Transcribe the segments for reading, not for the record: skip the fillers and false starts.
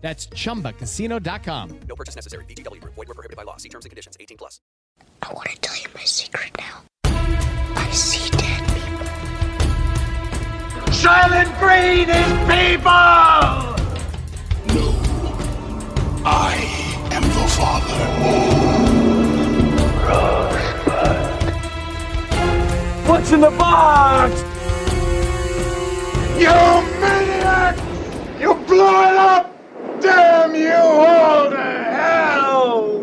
That's ChumbaCasino.com. No purchase necessary. VGW Group. Void where prohibited by law. See terms and conditions. 18+. I want to tell you my secret now. I see dead people. Silent Green is people! No. I am the father. Rosebud. What's in the box? You maniac! You blew it up! Damn you all to hell!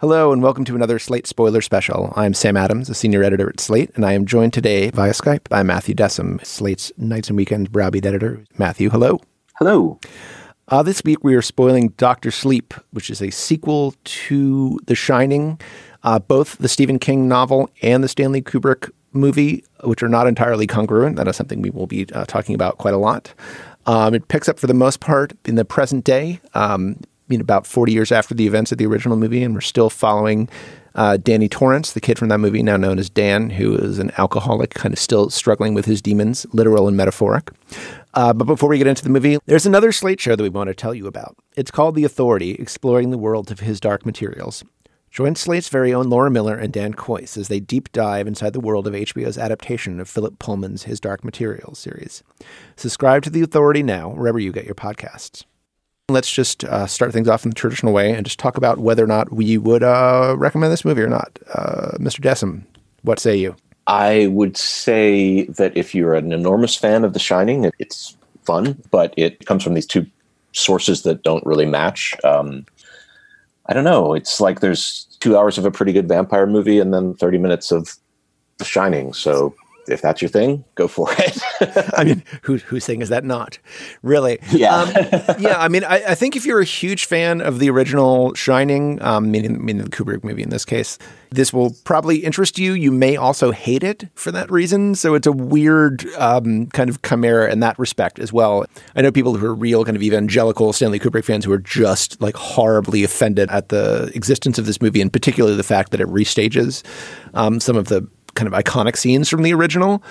Hello and welcome to another Slate Spoiler Special. I'm Sam Adams, a senior editor at Slate, and I am joined today via Skype by Matthew Dessem, Slate's Nights and Weekends browbeat editor. Matthew, hello. Hello. This week we are spoiling Dr. Sleep, which is a sequel to The Shining, both the Stephen King novel and the Stanley Kubrick movie, which are not entirely congruent. That is something we will be talking about quite a lot. It picks up for the most part in the present day, about 40 years after the events of the original movie, and we're still following Danny Torrance, the kid from that movie, now known as Dan, who is an alcoholic, kind of still struggling with his demons, literal and metaphoric. But before we get into the movie, there's another Slate show that we want to tell you about. It's called The Authority, Exploring the World of His Dark Materials. Join Slate's very own Laura Miller and Dan Coyce as they deep dive inside the world of HBO's adaptation of Philip Pullman's His Dark Materials series. Subscribe to The Authority now, wherever you get your podcasts. Let's just start things off in the traditional way and just talk about whether or not we would recommend this movie or not. Mr. Dessem, what say you? I would say that if you're an enormous fan of The Shining, it's fun, but it comes from these two sources that don't really match. I don't know. It's like there's 2 hours of a pretty good vampire movie and then 30 minutes of The Shining. So if that's your thing, go for it. I mean, whose thing is that not? Really? Yeah. I think if you're a huge fan of the original Shining, meaning the Kubrick movie in this case, this will probably interest you. You may also hate it for that reason. So it's a weird kind of chimera in that respect as well. I know people who are real kind of evangelical Stanley Kubrick fans who are just like horribly offended at the existence of this movie, and particularly the fact that it restages some of the kind of iconic scenes from the original.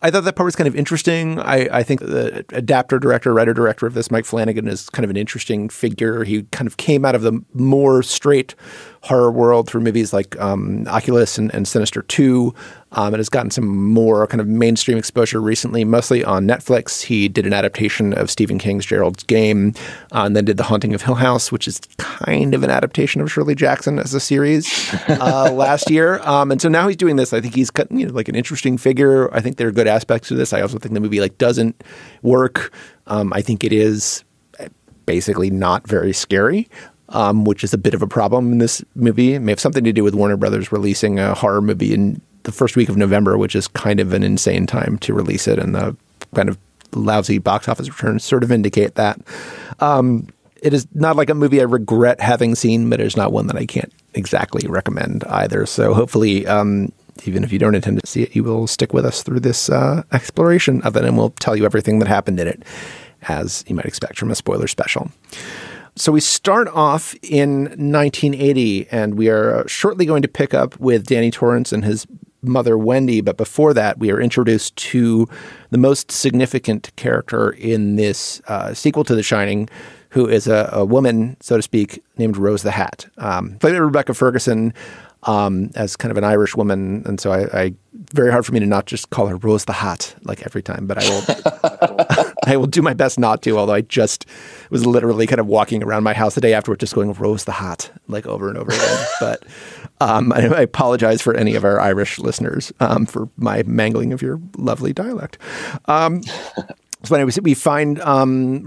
I thought that part was kind of interesting. I think the adapter director, writer director of this, Mike Flanagan, is kind of an interesting figure. He kind of came out of the more straight horror world through movies like Oculus and Sinister 2, and has gotten some more kind of mainstream exposure recently, mostly on Netflix. He did an adaptation of Stephen King's Gerald's Game, and then did The Haunting of Hill House, which is kind of an adaptation of Shirley Jackson as a series last year. And so now he's doing this. I think he's like an interesting figure. I think there are good aspects to this. I also think the movie doesn't work. I think it is basically not very scary, which is a bit of a problem in this movie. It may have something to do with Warner Brothers releasing a horror movie in the first week of November, which is kind of an insane time to release it, and the kind of lousy box office returns sort of indicate that. It is not like a movie I regret having seen, but it's not one that I can't exactly recommend either. So hopefully, even if you don't intend to see it, you will stick with us through this exploration of it, and we'll tell you everything that happened in it, as you might expect from a spoiler special. So we start off in 1980, and we are shortly going to pick up with Danny Torrance and his mother, Wendy. But before that, we are introduced to the most significant character in this sequel to The Shining, who is a woman, so to speak, named Rose the Hat. Played by Rebecca Ferguson, as kind of an Irish woman. And so I very hard for me to not just call her Rose the Hat like every time, but I will do my best not to, although I just was literally kind of walking around my house the day afterward just going Rose the Hat like over and over again. But I apologize for any of our Irish listeners for my mangling of your lovely dialect. So anyway, we find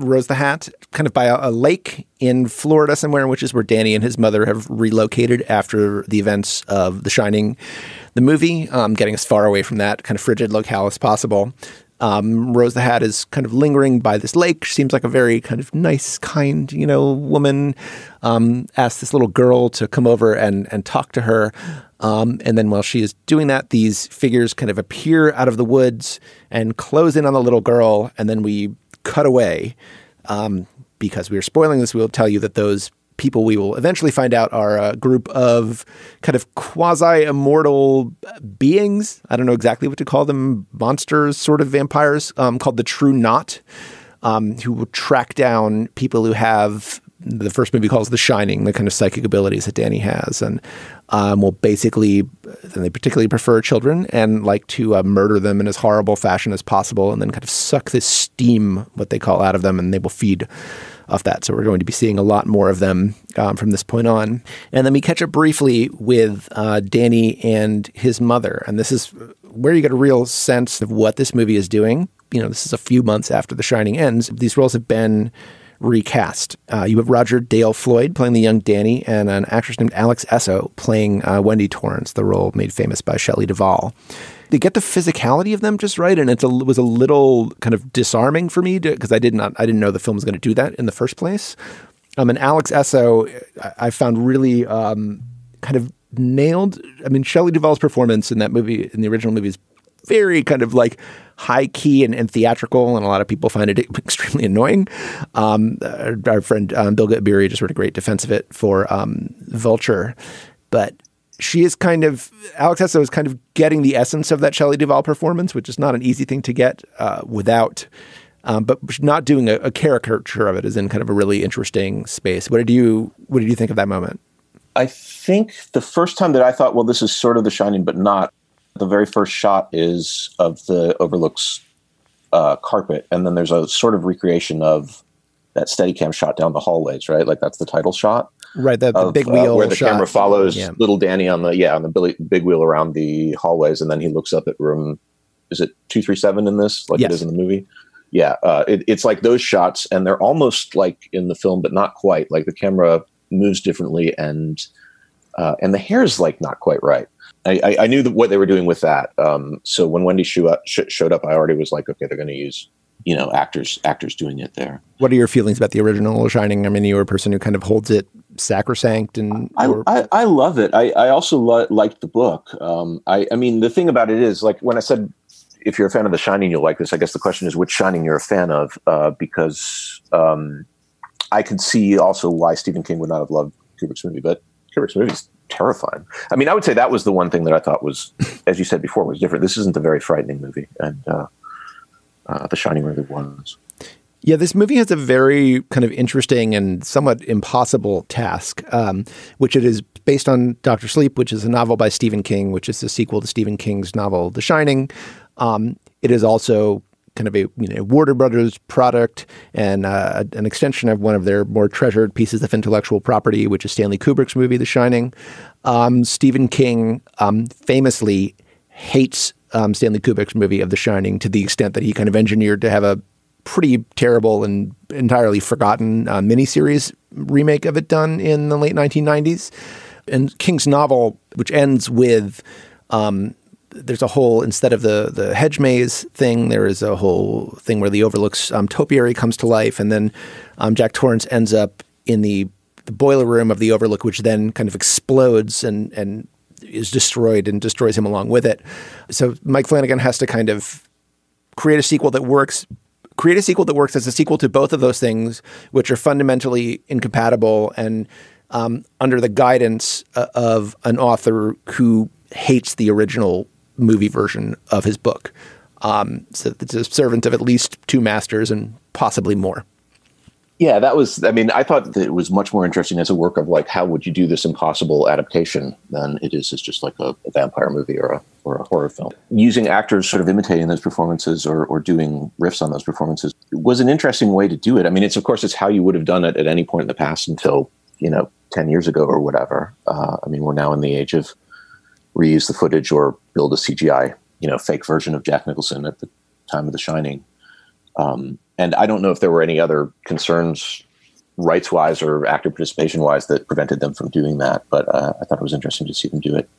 Rose the Hat kind of by a lake in Florida somewhere, which is where Danny and his mother have relocated after the events of The Shining, the movie, getting as far away from that kind of frigid locale as possible. Rose the Hat is kind of lingering by this lake. She seems like a very kind of nice, kind, you know, woman. Asks this little girl to come over and talk to her. And then while she is doing that, these figures kind of appear out of the woods and close in on the little girl. And then we cut away. Because we are spoiling this, we will tell you that those people we will eventually find out are a group of kind of quasi-immortal beings. I don't know exactly what to call them. Monsters, sort of vampires, called the True Knot, who will track down people who have, the first movie calls The Shining, the kind of psychic abilities that Danny has. And will basically, and they particularly prefer children and like to murder them in as horrible fashion as possible and then kind of suck this steam, what they call, out of them, and they will feed off that. So we're going to be seeing a lot more of them from this point on. And then we catch up briefly with Danny and his mother. And this is where you get a real sense of what this movie is doing. You know, this is a few months after The Shining ends. These roles have been recast. You have Roger Dale Floyd playing the young Danny and an actress named Alex Essoe playing Wendy Torrance, the role made famous by Shelley Duvall. They get the physicality of them just right, and it was a little kind of disarming for me because I didn't know the film was going to do that in the first place. And Alex Essoe, I found really kind of nailed. I mean, Shelley Duvall's performance in that movie, in the original movie, is very kind of like high key and theatrical, and a lot of people find it extremely annoying. Our friend Bill Gutberry just wrote a great defense of it for Vulture, but she is kind of, Alex Essoe is kind of getting the essence of that Shelley Duvall performance, which is not an easy thing to get without, but not doing a caricature of it is in kind of a really interesting space. What did you think of that moment? I think the first time that I thought, well, this is sort of The Shining, but not. The very first shot is of the Overlook's carpet, and then there's a sort of recreation of that Steadicam shot down the hallways, right? Like that's the title shot, right? The big wheel where the shot. Camera follows little Danny on the big wheel around the hallways, and then he looks up at room, is it 237 in this? Like yes. It is in the movie, yeah. It's like those shots, and they're almost like in the film, but not quite. Like the camera moves differently, and the hair's like not quite right. I knew what they were doing with that. So when Wendy showed up, I already was like, okay, they're going to use, you know, actors doing it there. What are your feelings about the original Shining? I mean, you were a person who kind of holds it sacrosanct, and I love it. I also liked the book. I mean, the thing about it is, like when I said, if you're a fan of The Shining, you'll like this. I guess the question is which Shining you're a fan of, because I could see also why Stephen King would not have loved Kubrick's movie, but Kubrick's movie's terrifying. I mean, I would say that was the one thing that I thought was, as you said before, was different. This isn't a very frightening movie, and The Shining really was. Yeah, this movie has a very kind of interesting and somewhat impossible task, which it is based on Dr. Sleep, which is a novel by Stephen King, which is the sequel to Stephen King's novel, The Shining. It is also kind of a Warner Brothers product and an extension of one of their more treasured pieces of intellectual property, which is Stanley Kubrick's movie, The Shining. Stephen King famously hates Stanley Kubrick's movie of The Shining to the extent that he kind of engineered to have a pretty terrible and entirely forgotten miniseries remake of it done in the late 1990s. And King's novel, which ends with... there's a whole, instead of the hedge maze thing, there is a whole thing where the Overlook's topiary comes to life. And then Jack Torrance ends up in the boiler room of the Overlook, which then kind of explodes and is destroyed and destroys him along with it. So Mike Flanagan has to kind of create a sequel that works as a sequel to both of those things, which are fundamentally incompatible, and under the guidance of an author who hates the original movie version of his book. So it's a servant of at least two masters and possibly more. Yeah, I thought that it was much more interesting as a work of like, how would you do this impossible adaptation than it is as just like a vampire movie or a horror film. Using actors sort of imitating those performances or doing riffs on those performances was an interesting way to do it. I mean, it's how you would have done it at any point in the past until, 10 years ago or whatever. I mean, we're now in the age of reuse the footage or build a CGI, fake version of Jack Nicholson at the time of The Shining. And I don't know if there were any other concerns rights-wise or actor participation-wise that prevented them from doing that. But I thought it was interesting to see them do it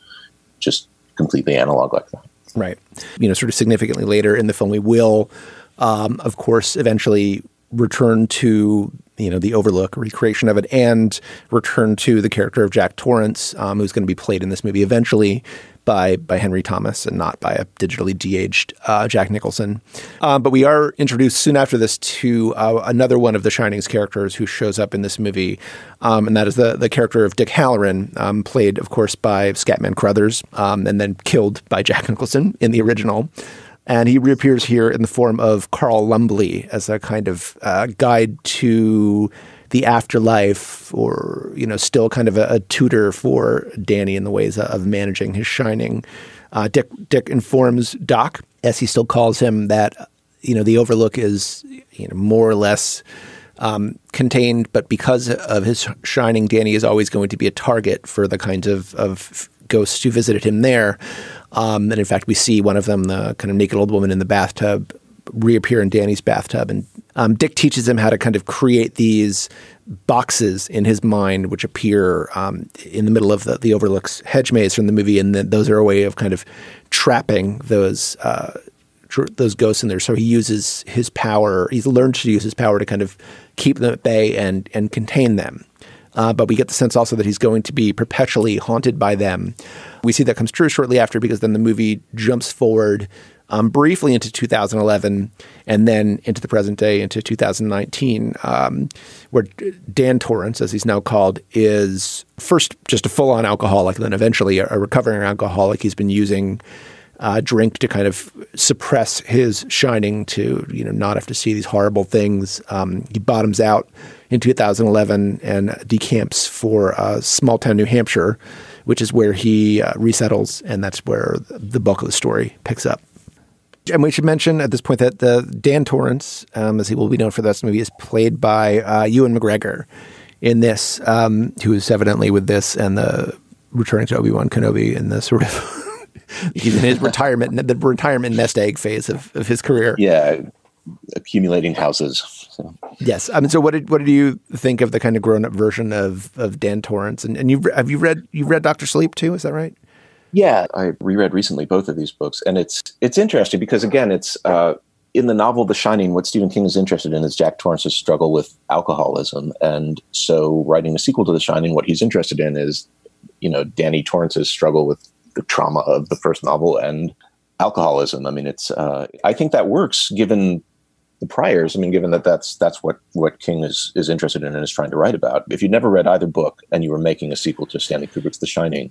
just completely analog like that. Right. You know, sort of significantly later in the film, we will, of course, eventually return to, you know, the Overlook, recreation of it, and return to the character of Jack Torrance, who's going to be played in this movie eventually by Henry Thomas and not by a digitally de-aged Jack Nicholson. But we are introduced soon after this to another one of The Shining's characters who shows up in this movie, and that is the character of Dick Halloran, played, of course, by Scatman Crothers, and then killed by Jack Nicholson in the original. And he reappears here in the form of Carl Lumbly as a kind of guide to the afterlife, or, you know, still kind of a tutor for Danny in the ways of managing his shining. Dick informs Doc, as he still calls him, that, you know, the Overlook is, you know, more or less contained, but because of his shining, Danny is always going to be a target for the kinds of ghosts who visited him there. And in fact, we see one of them, the kind of naked old woman in the bathtub, reappear in Danny's bathtub. And Dick teaches him how to kind of create these boxes in his mind, which appear in the middle of the Overlook's hedge maze from the movie. And those are a way of kind of trapping those ghosts in there. So he uses his power. He's learned to use his power to kind of keep them at bay and contain them. But we get the sense also that he's going to be perpetually haunted by them. We see that comes true shortly after, because then the movie jumps forward briefly into 2011 and then into the present day, into 2019, where Dan Torrance, as he's now called, is first just a full-on alcoholic, then eventually a recovering alcoholic. He's been using drink to kind of suppress his shining, to, you know, not have to see these horrible things. He bottoms out in 2011 and decamps for small town New Hampshire, which is where he resettles, and that's where the bulk of the story picks up. And we should mention at this point that Dan Torrance, as he will be known for the rest of the movie, is played by Ewan McGregor in this, who is evidently with this and the returning to Obi-Wan Kenobi in the sort of he's in his retirement nest egg phase of his career. Yeah, accumulating houses. So. Yes. I mean, so what did you think of the kind of grown up version of Dan Torrance? And have you read Dr. Sleep too? Is that right? Yeah, I reread recently both of these books, and it's interesting because, again, it's in the novel The Shining, what Stephen King is interested in is Jack Torrance's struggle with alcoholism, and so writing a sequel to The Shining, what he's interested in is, you know, Danny Torrance's struggle with the trauma of the first novel and alcoholism. I mean, it's I think that works given the priors. I mean, given that that's what King is interested in and is trying to write about. If you never read either book and you were making a sequel to Stanley Kubrick's The Shining,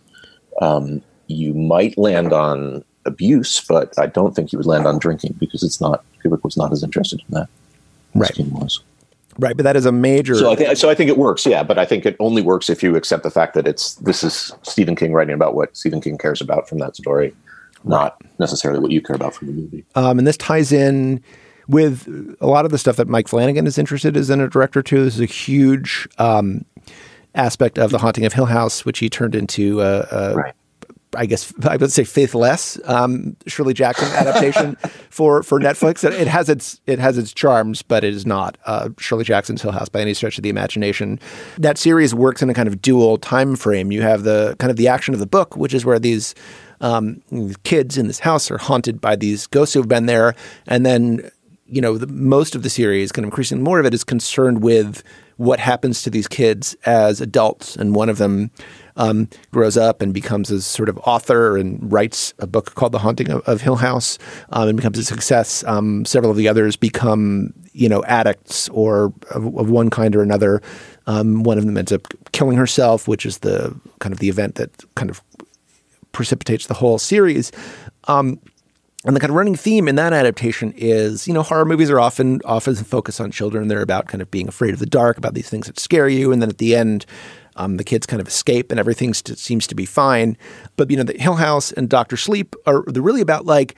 you might land on abuse, but I don't think you would land on drinking, because it's not, Kubrick was not as interested in that as King was. Right, but that is a major... So I think it works, yeah, but I think it only works if you accept the fact that this is Stephen King writing about what Stephen King cares about from that story, not necessarily what you care about from the movie. And this ties in with a lot of the stuff that Mike Flanagan is interested in a director too. This is a huge aspect of The Haunting of Hill House, which he turned into I guess I would say faithless Shirley Jackson adaptation for Netflix. It has its charms, but it is not Shirley Jackson's Hill House by any stretch of the imagination. That series works in a kind of dual time frame. You have the kind of the action of the book, which is where these kids in this house are haunted by these ghosts who have been there, and then, you know, most of the series, kind of increasingly more of it, is concerned with what happens to these kids as adults. And one of them grows up and becomes a sort of author and writes a book called The Haunting of Hill House and becomes a success. Several of the others become, you know, addicts or of one kind or another. One of them ends up killing herself, which is the kind of the event that kind of precipitates the whole series. And the kind of running theme in that adaptation is, you know, horror movies are often focused on children. They're about kind of being afraid of the dark, about these things that scare you. And then at the end, the kids kind of escape and everything seems to be fine. But, you know, the Hill House and Dr. Sleep are really about, like,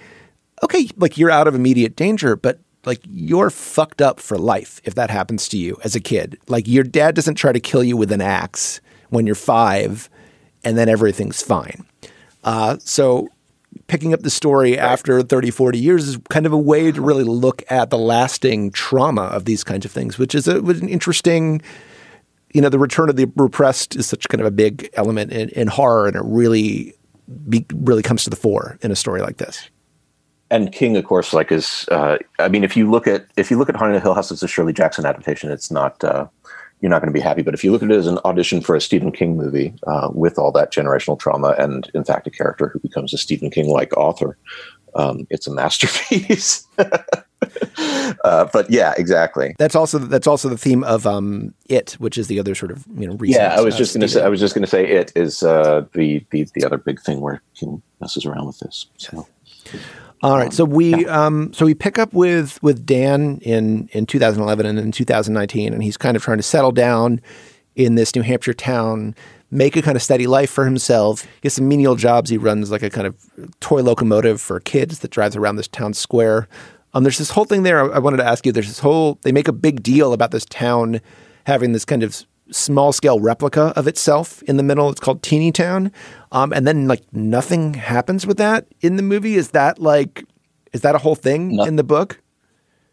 okay, like, you're out of immediate danger, but, like, you're fucked up for life if that happens to you as a kid. Like, your dad doesn't try to kill you with an axe when you're 5 and then everything's fine. So... picking up the story after 30, 40 years is kind of a way to really look at the lasting trauma of these kinds of things, which is an interesting, you know, the return of the repressed is such kind of a big element in horror, and it really comes to the fore in a story like this. And King, of course, like is, I mean, if you look at Haunting of Hill House as a Shirley Jackson adaptation, it's not, you're not going to be happy. But if you look at it as an audition for a Stephen King movie with all that generational trauma and, in fact, a character who becomes a Stephen King-like author, it's a masterpiece. But yeah, exactly. That's also the theme of It, which is the other sort of recent. Yeah, I was just going to say It is the other big thing where King messes around with this. So. All right, so we pick up with Dan in 2011 and in 2019, and he's kind of trying to settle down in this New Hampshire town, make a kind of steady life for himself, get some menial jobs. He runs like a kind of toy locomotive for kids that drives around this town square. There's this whole thing there. I wanted to ask you. There's this whole. They make a big deal about this town having this kind of small-scale replica of itself in the middle. It's called Teeny Town, and then like nothing happens with that in the movie. Is that a whole thing in the book,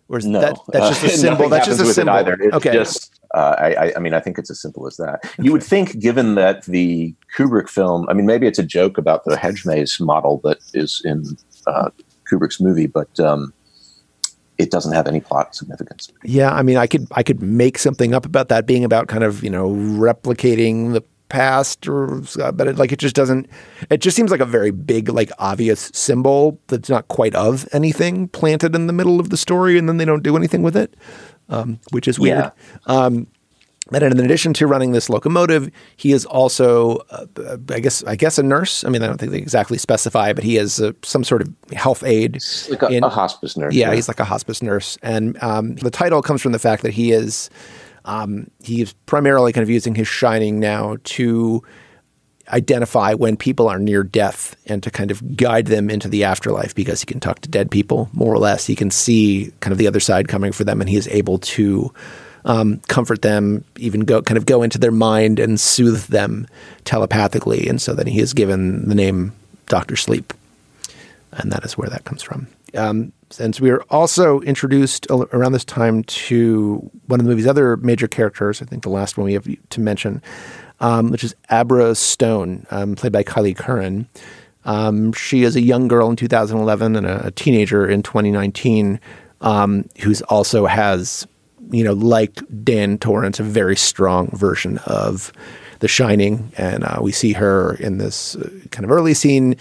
or is that's just a symbol? That's just a symbol. I think it's as simple as that. You would think, given that the Kubrick film, I mean, maybe it's a joke about the hedge maze model that is in Kubrick's movie, but. It doesn't have any plot significance. Yeah, I mean, I could make something up about that being about kind of replicating the past, or but it just doesn't. It just seems like a very big, obvious symbol that's not quite of anything planted in the middle of the story, and then they don't do anything with it, which is weird. Yeah. And in addition to running this locomotive, he is also, I guess, a nurse. I mean, I don't think they exactly specify, but he is some sort of health aide. Like a hospice nurse. Yeah, he's like a hospice nurse. And the title comes from the fact that he is primarily kind of using his shining now to identify when people are near death and to kind of guide them into the afterlife, because he can talk to dead people, more or less. He can see kind of the other side coming for them, and he is able to... comfort them, even go into their mind and soothe them telepathically. And so then he is given the name Dr. Sleep. And that is where that comes from. Since we are also introduced around this time to one of the movie's other major characters, I think the last one we have to mention, which is Abra Stone, played by Kylie Curran. She is a young girl in 2011 and a teenager in 2019 who's also has... like Dan Torrance, a very strong version of The Shining. And we see her in this kind of early scene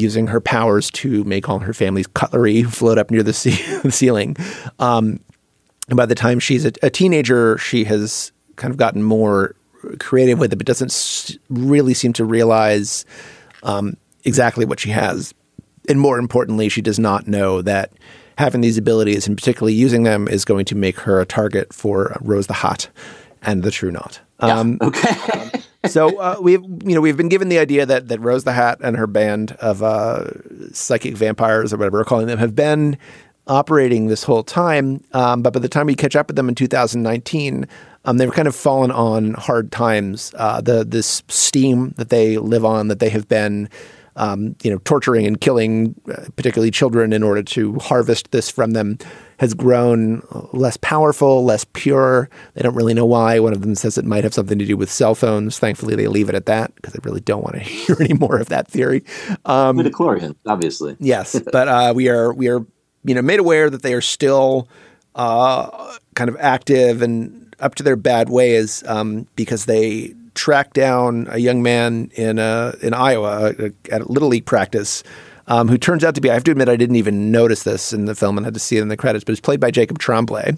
using her powers to make all her family's cutlery float up near the ceiling. And by the time she's a teenager, she has kind of gotten more creative with it, but doesn't really seem to realize exactly what she has. And more importantly, she does not know that having these abilities and particularly using them is going to make her a target for Rose the Hat and the True Knot. So we've been given the idea that Rose the Hat and her band of psychic vampires or whatever we're calling them have been operating this whole time. But by the time we catch up with them in 2019, they've kind of fallen on hard times. This steam that they live on, that they have been torturing and killing, particularly children, in order to harvest this from them, has grown less powerful, less pure. They don't really know why. One of them says it might have something to do with cell phones. Thankfully, they leave it at that because I really don't want to hear any more of that theory. Midichlorians, obviously. Yes, but we are made aware that they are still kind of active and up to their bad ways because they track down a young man in Iowa at a Little League practice who turns out to be, I have to admit, I didn't even notice this in the film and had to see it in the credits, but it's played by Jacob Tremblay,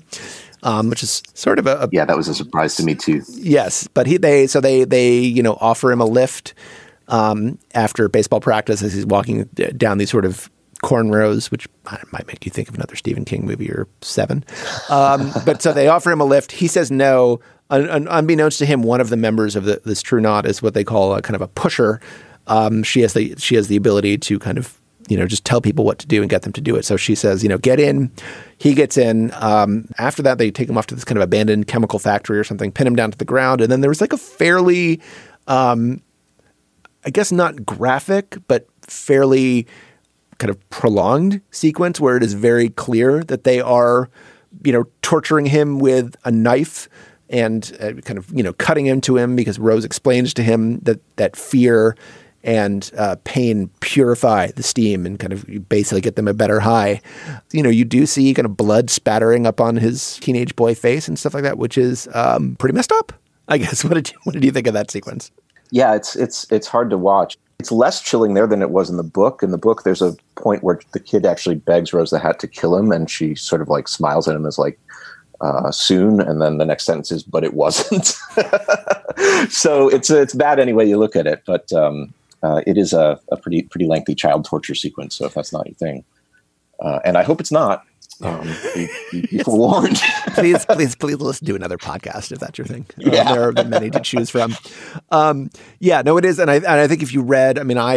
which is sort of a... Yeah, that was a surprise to me too. Yes, but they offer him a lift after baseball practice as he's walking down these sort of cornrows, which might make you think of another Stephen King movie or Seven. But so they offer him a lift. He says no. Unbeknownst to him, one of the members of this True Knot is what they call a kind of a pusher. She has the ability to kind of, just tell people what to do and get them to do it. So she says, get in. He gets in. After that, they take him off to this kind of abandoned chemical factory or something, pin him down to the ground. And then there was like a fairly, I guess not graphic, but fairly kind of prolonged sequence where it is very clear that they are, torturing him with a knife and kind of, cutting into him because Rose explains to him that fear and pain purify the steam and kind of basically get them a better high. You know, you do see kind of blood spattering up on his teenage boy face and stuff like that, which is pretty messed up, I guess. What did you think of that sequence? Yeah, it's hard to watch. It's less chilling there than it was in the book. In the book, there's a point where the kid actually begs Rose the Hat to kill him, and she sort of like smiles at him as like, soon, and then the next sentence is, but it wasn't. So it's bad any way you look at it, but it is a pretty lengthy child torture sequence, so if that's not your thing. And I hope it's not. Be forewarned. please listen to another podcast if that's your thing. Yeah. There are many to choose from. It is. And I think if you read, I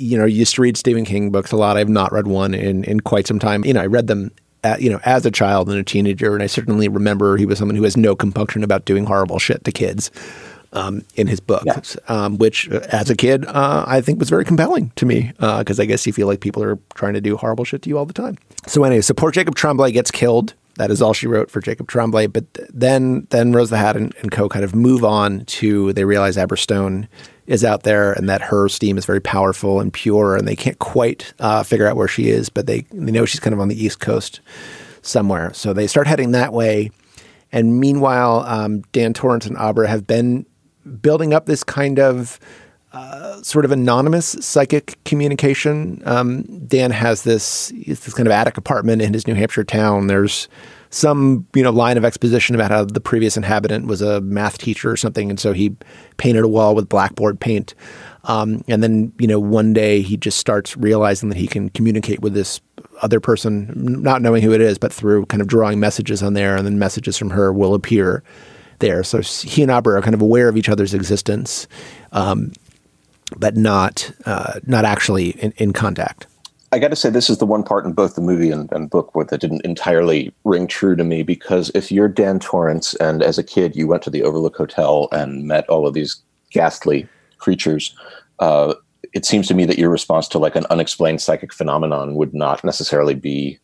used to read Stephen King books a lot. I've not read one in quite some time. You know, I read them as a child and a teenager, and I certainly remember he was someone who has no compunction about doing horrible shit to kids in his books, which as a kid I think was very compelling to me because I guess you feel like people are trying to do horrible shit to you all the time. So anyway, so poor Jacob Tremblay gets killed. That is all she wrote for Jacob Tremblay. But then Rose the Hat and co. kind of move on to, they realize Abra Stone is out there and that her steam is very powerful and pure, and they can't quite figure out where she is, but they know she's kind of on the East Coast somewhere. So they start heading that way. And meanwhile, Dan Torrance and Abra have been building up this kind of sort of anonymous psychic communication. Dan has this kind of attic apartment in his New Hampshire town. There's some, line of exposition about how the previous inhabitant was a math teacher or something, and so he painted a wall with blackboard paint. And then, one day he just starts realizing that he can communicate with this other person, not knowing who it is, but through kind of drawing messages on there, and then messages from her will appear there. So he and Abra are kind of aware of each other's existence, but not actually in contact. I got to say, this is the one part in both the movie and book where that didn't entirely ring true to me, because if you're Dan Torrance and as a kid you went to the Overlook Hotel and met all of these ghastly creatures, it seems to me that your response to like an unexplained psychic phenomenon would not necessarily be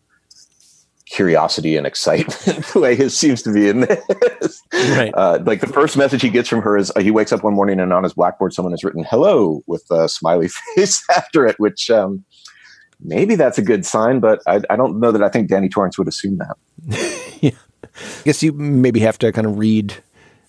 curiosity and excitement the way it seems to be in this. Right. Like the first message he gets from her is he wakes up one morning and on his blackboard someone has written "hello" with a smiley face after it, which... maybe that's a good sign, but I don't know that I think Danny Torrance would assume that. Yeah. I guess you maybe have to kind of read,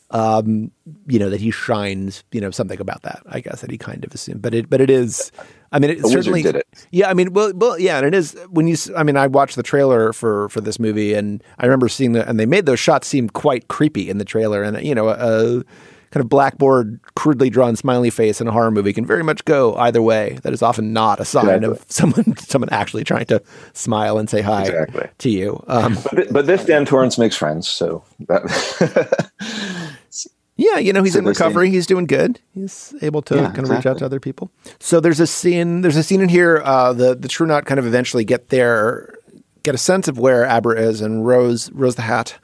that he shines, something about that, I guess, that he kind of assumed. But it is, it the certainly did it. Yeah. And it is when you, I watched the trailer for this movie, and I remember seeing that, and they made those shots seem quite creepy in the trailer. And, a kind of blackboard, crudely drawn smiley face in a horror movie can very much go either way. That is often not a sign of someone actually trying to smile and say hi to you. But this Dan Torrance makes friends, so that he's in recovery. He's doing good. He's able to reach out to other people. So there's a scene. There's a scene in here. The True Knot kind of eventually get a sense of where Abra is, and Rose the Hat.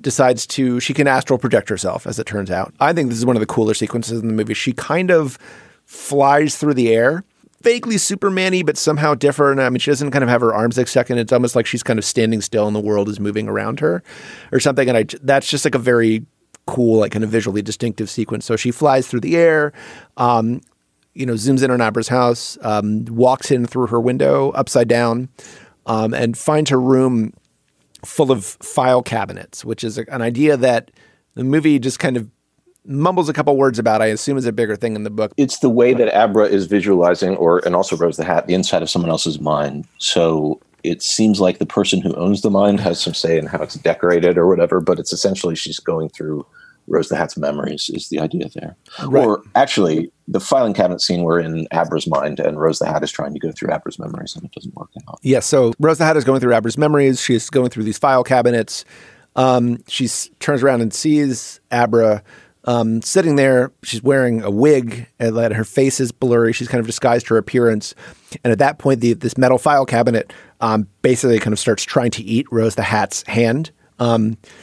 Decides she can astral project herself, as it turns out. I think this is one of the cooler sequences in the movie. She kind of flies through the air, vaguely Superman-y, but somehow different. She doesn't kind of have her arms extended. It's almost like she's kind of standing still and the world is moving around her or something. And that's just like a very cool, like kind of visually distinctive sequence. So she flies through the air, zooms in on Abra's house, walks in through her window upside down, and finds her room full of file cabinets, which is an idea that the movie just kind of mumbles a couple words about, I assume is a bigger thing in the book. It's the way that Abra is visualizing, and also Rose the Hat, the inside of someone else's mind. So it seems like the person who owns the mind has some say in how it's decorated or whatever, but it's essentially she's going through Rose the Hat's memories is the idea there. Right. Or actually, the filing cabinet scene we're in Abra's mind, and Rose the Hat is trying to go through Abra's memories, and it doesn't work out. Yeah, so Rose the Hat is going through Abra's memories. She's going through these file cabinets. She turns around and sees Abra sitting there. She's wearing a wig, and her face is blurry. She's kind of disguised her appearance. And at that point, this metal file cabinet basically kind of starts trying to eat Rose the Hat's hand.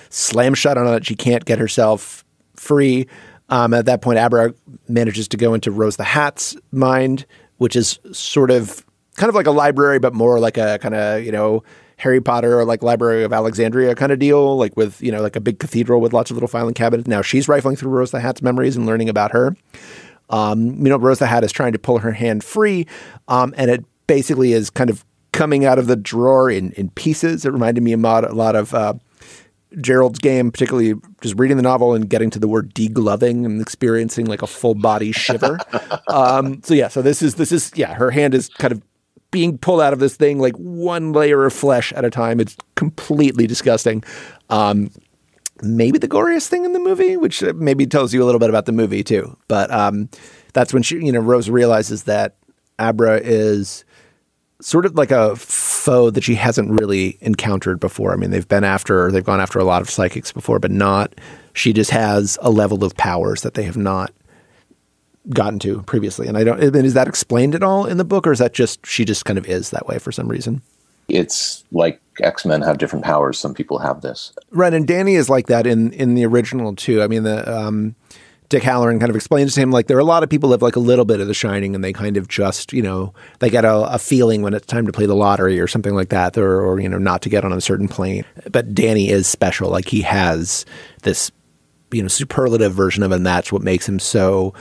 Slam shut on it. She can't get herself free. At that point, Abra manages to go into Rose the Hat's mind, which is sort of kind of like a library, but more like a kind of, Harry Potter or like Library of Alexandria kind of deal, like with, like a big cathedral with lots of little filing cabinets. Now she's rifling through Rose the Hat's memories and learning about her. Rose the Hat is trying to pull her hand free, and it basically is kind of coming out of the drawer in pieces. It reminded me a lot of Gerald's Game, particularly just reading the novel and getting to the word degloving and experiencing like a full body shiver. So her hand is kind of being pulled out of this thing, like one layer of flesh at a time. It's completely disgusting. Maybe the goriest thing in the movie, which maybe tells you a little bit about the movie too. But that's when she, Rose realizes that Abra is sort of like a foe that she hasn't really encountered before. I mean, they've gone after a lot of psychics before, but she just has a level of powers that they have not gotten to previously. And is that explained at all in the book, or is that she just kind of is that way for some reason? It's like X-Men have different powers. Some people have this. Right. And Danny is like that in the original too. I mean, Dick Halloran kind of explains to him, like, there are a lot of people have like a little bit of The Shining, and they kind of just, they get a feeling when it's time to play the lottery or something like that, or not to get on a certain plane. But Danny is special. Like, he has this, superlative version of him. That's what makes him so,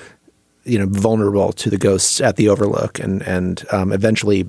vulnerable to the ghosts at the Overlook and eventually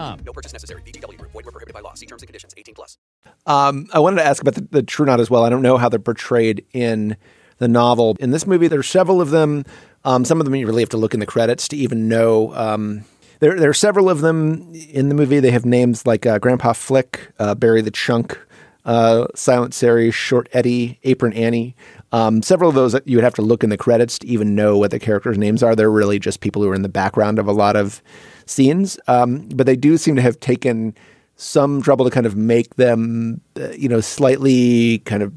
No purchase necessary. VGW Group. Void where prohibited by law. See terms and conditions. 18+. I wanted to ask about the True Knot as well. I don't know how they're portrayed in the novel. In this movie, there are several of them. Some of them you really have to look in the credits to even know. There are several of them in the movie. They have names like Grandpa Flick, Barry the Chunk, Silent Sari, Short Eddie, Apron Annie. Several of those that you would have to look in the credits to even know what the characters' names are. They're really just people who are in the background of a lot of scenes. But they do seem to have taken some trouble to kind of make them, slightly kind of,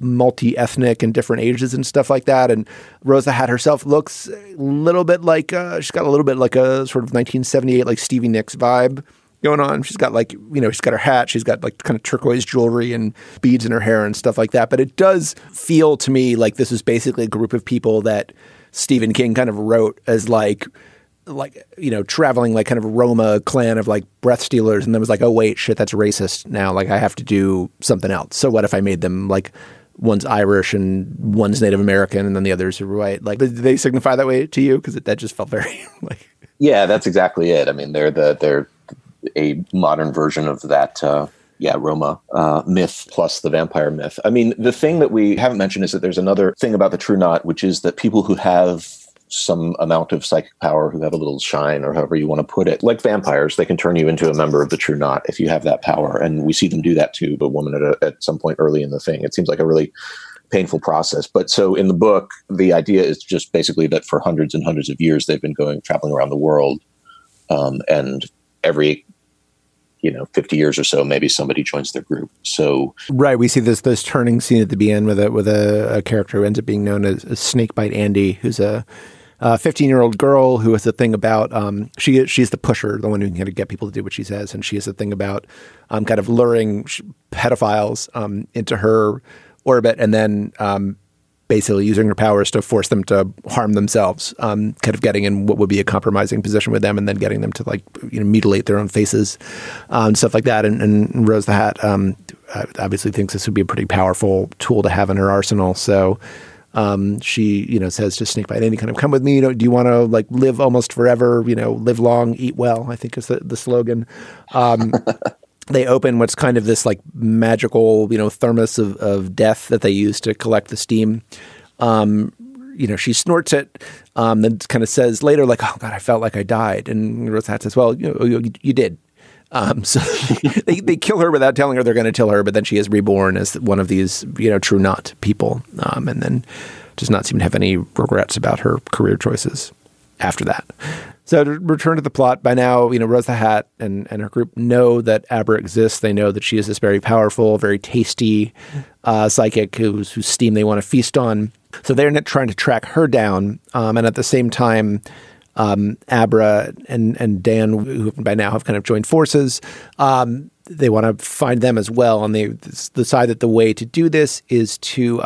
multi-ethnic and different ages and stuff like that. And Rose the Hat herself looks a little bit like, she's got a little bit like a sort of 1978, like Stevie Nicks vibe going on. She's got like, she's got her hat, she's got like kind of turquoise jewelry and beads in her hair and stuff like that. But it does feel to me like this is basically a group of people that Stephen King kind of wrote as like traveling, like kind of Roma clan of like breath stealers, and then was like, oh wait, shit, that's racist now, like I have to do something else. So what if I made them like one's Irish and one's Native American and then the others are white? Like, did they signify that way to you? Because that just felt very like... Yeah, that's exactly it. I mean, they're a modern version of that Roma myth plus the vampire myth. I mean, the thing that we haven't mentioned is that there's another thing about the True Knot, which is that people who have some amount of psychic power, who have a little shine, or however you want to put it, like vampires, they can turn you into a member of the True Knot if you have that power. And we see them do that to a woman at some point early in the thing. It seems like a really painful process. But so in the book, the idea is just basically that for hundreds and hundreds of years, they've been traveling around the world. And every 50 years or so, maybe somebody joins their group. So right, we see this turning scene at the beginning with a character who ends up being known as Snakebite Andy, who's a 15-year-old girl who has a thing about, she's the pusher, the one who can kind of get people to do what she says. And she has a thing about kind of luring pedophiles into her orbit, and then basically using her powers to force them to harm themselves, kind of getting in what would be a compromising position with them, and then getting them to mutilate their own faces and stuff like that. And Rose the Hat obviously thinks this would be a pretty powerful tool to have in her arsenal. So she, says to Snakebite Andy, kind of, come with me, do you want to like live almost forever, live long, eat well, I think is the slogan. They open what's kind of this like magical, thermos of death that they use to collect the steam. She snorts it, and kind of says later, like, oh God, I felt like I died. And Rose Hat says, well, you did. So they kill her without telling her they're going to kill her, but then she is reborn as one of these, True Knot people. And then does not seem to have any regrets about her career choices after that. So to return to the plot, by now, Rose the Hat and her group know that Abra exists. They know that she is this very powerful, very tasty psychic whose steam they want to feast on. So they're trying to track her down. And at the same time, Abra and Dan, who by now have kind of joined forces, they want to find them as well. And they decide that the way to do this is to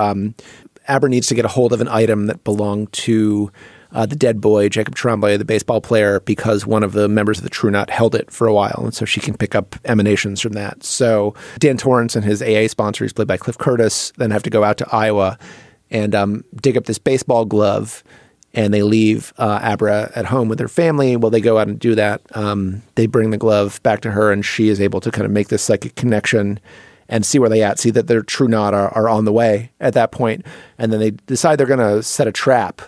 Abra needs to get a hold of an item that belonged to the dead boy, Jacob Tremblay, the baseball player, because one of the members of the True Knot held it for a while. And so she can pick up emanations from that. So Dan Torrance and his AA sponsor, who's played by Cliff Curtis, then have to go out to Iowa and dig up this baseball glove. And they leave Abra at home with her family. While they go out and do that, they bring the glove back to her, and she is able to kind of make this psychic connection and see where they at, see that their True Knot are on the way at that point. And then they decide they're going to set a trap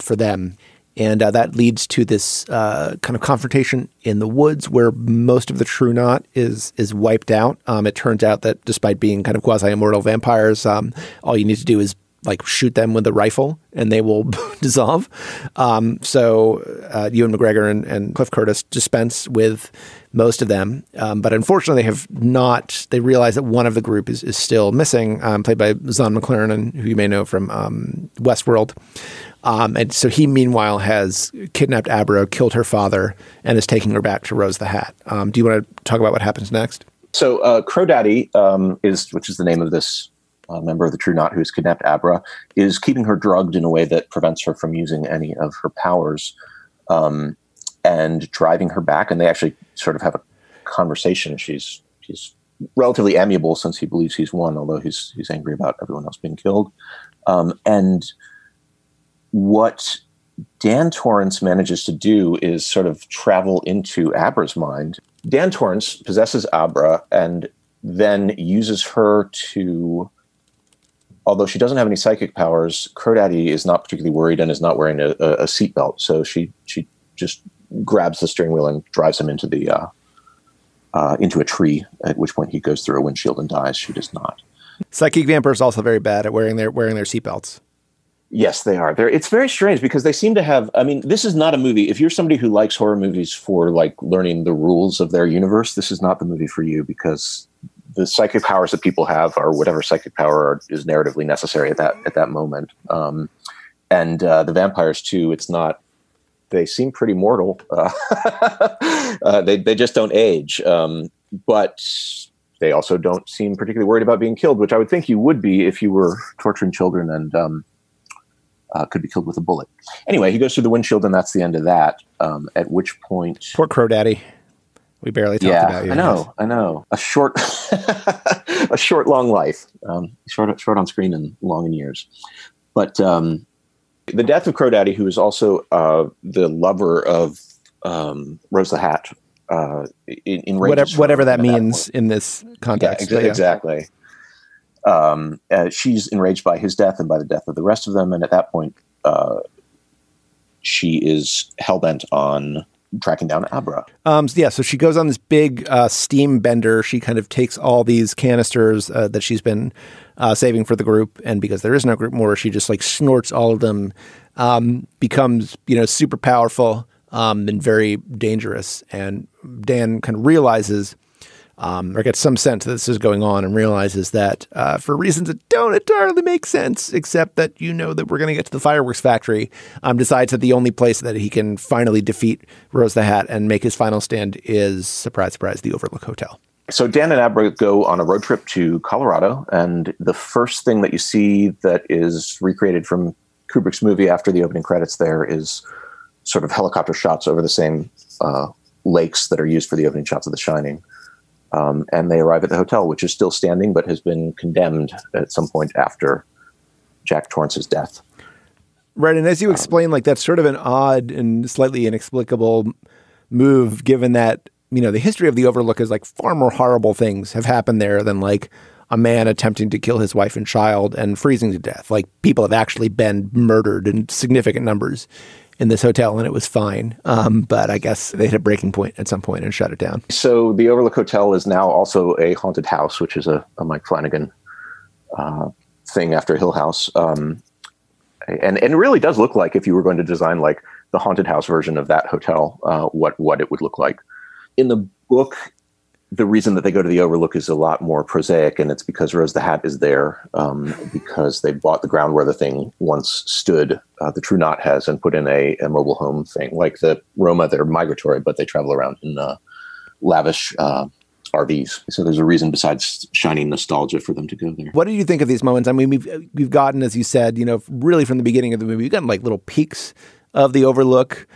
for them. And that leads to this kind of confrontation in the woods where most of the True Knot is wiped out. It turns out that despite being kind of quasi-immortal vampires, all you need to do is like shoot them with a rifle and they will dissolve. So Ewan McGregor and Cliff Curtis dispense with most of them. But unfortunately they realize that one of the group is still missing, played by Zahn McClaren, who you may know from Westworld. And so he meanwhile has kidnapped Abra, killed her father, and is taking her back to Rose the Hat. Do you want to talk about what happens next? So Crow Daddy, which is the name of this a member of the True Knot who's kidnapped Abra, is keeping her drugged in a way that prevents her from using any of her powers, and driving her back. And they actually sort of have a conversation. She's relatively amiable since he believes he's won, although he's angry about everyone else being killed. And what Dan Torrance manages to do is sort of travel into Abra's mind. Dan Torrance possesses Abra and then uses her to... Although she doesn't have any psychic powers, Crow Daddy is not particularly worried and is not wearing a seatbelt. So she just grabs the steering wheel and drives him into the into a tree, at which point he goes through a windshield and dies. She does not. Psychic vampires are also very bad at wearing their seatbelts. Yes, they are. It's very strange because they seem to have... I mean, this is not a movie. If you're somebody who likes horror movies for like learning the rules of their universe, this is not the movie for you, because... the psychic powers that people have are whatever psychic power is narratively necessary at that moment. And the vampires too, it's not, they seem pretty mortal. They just don't age. But they also don't seem particularly worried about being killed, which I would think you would be if you were torturing children and could be killed with a bullet. Anyway, he goes through the windshield and that's the end of that. At which point... Poor Crow Daddy. We barely talked about you. I know. A short, long life. Short on screen and long in years. But the death of Crow Daddy, who is also the lover of Rose the Hat, in whatever that means that in this context. Yeah, exactly. Yeah. She's enraged by his death and by the death of the rest of them, and at that point, she is hellbent on tracking down Abra. So she goes on this big steam bender. She kind of takes all these canisters that she's been saving for the group, and because there is no group more, she just like snorts all of them, becomes super powerful and very dangerous. And Dan kind of realizes or gets some sense that this is going on, and realizes that for reasons that don't entirely make sense, except that that we're going to get to the fireworks factory, decides that the only place that he can finally defeat Rose the Hat and make his final stand is, surprise, surprise, the Overlook Hotel. So Dan and Abra go on a road trip to Colorado, and the first thing that you see that is recreated from Kubrick's movie after the opening credits there is sort of helicopter shots over the same lakes that are used for the opening shots of The Shining. And they arrive at the hotel, which is still standing, but has been condemned at some point after Jack Torrance's death. Right. And as you explain, that's sort of an odd and slightly inexplicable move, given that, the history of the Overlook is far more horrible things have happened there than a man attempting to kill his wife and child and freezing to death. People have actually been murdered in significant numbers in this hotel, and it was fine. But I guess they hit a breaking point at some point and shut it down. So the Overlook Hotel is now also a haunted house, which is a Mike Flanagan thing after Hill House. And it really does look like if you were going to design the haunted house version of that hotel, what it would look like. In the book, the reason that they go to the Overlook is a lot more prosaic, and it's because Rose the Hat is there, because they bought the ground where the thing once stood, the True Knot has, and put in a mobile home thing. Like the Roma, they're migratory, but they travel around in lavish RVs. So there's a reason besides shining nostalgia for them to go there. What did you think of these moments? I mean, we've gotten, as you said, you know, really from the beginning of the movie, we've gotten like little peaks of the Overlook.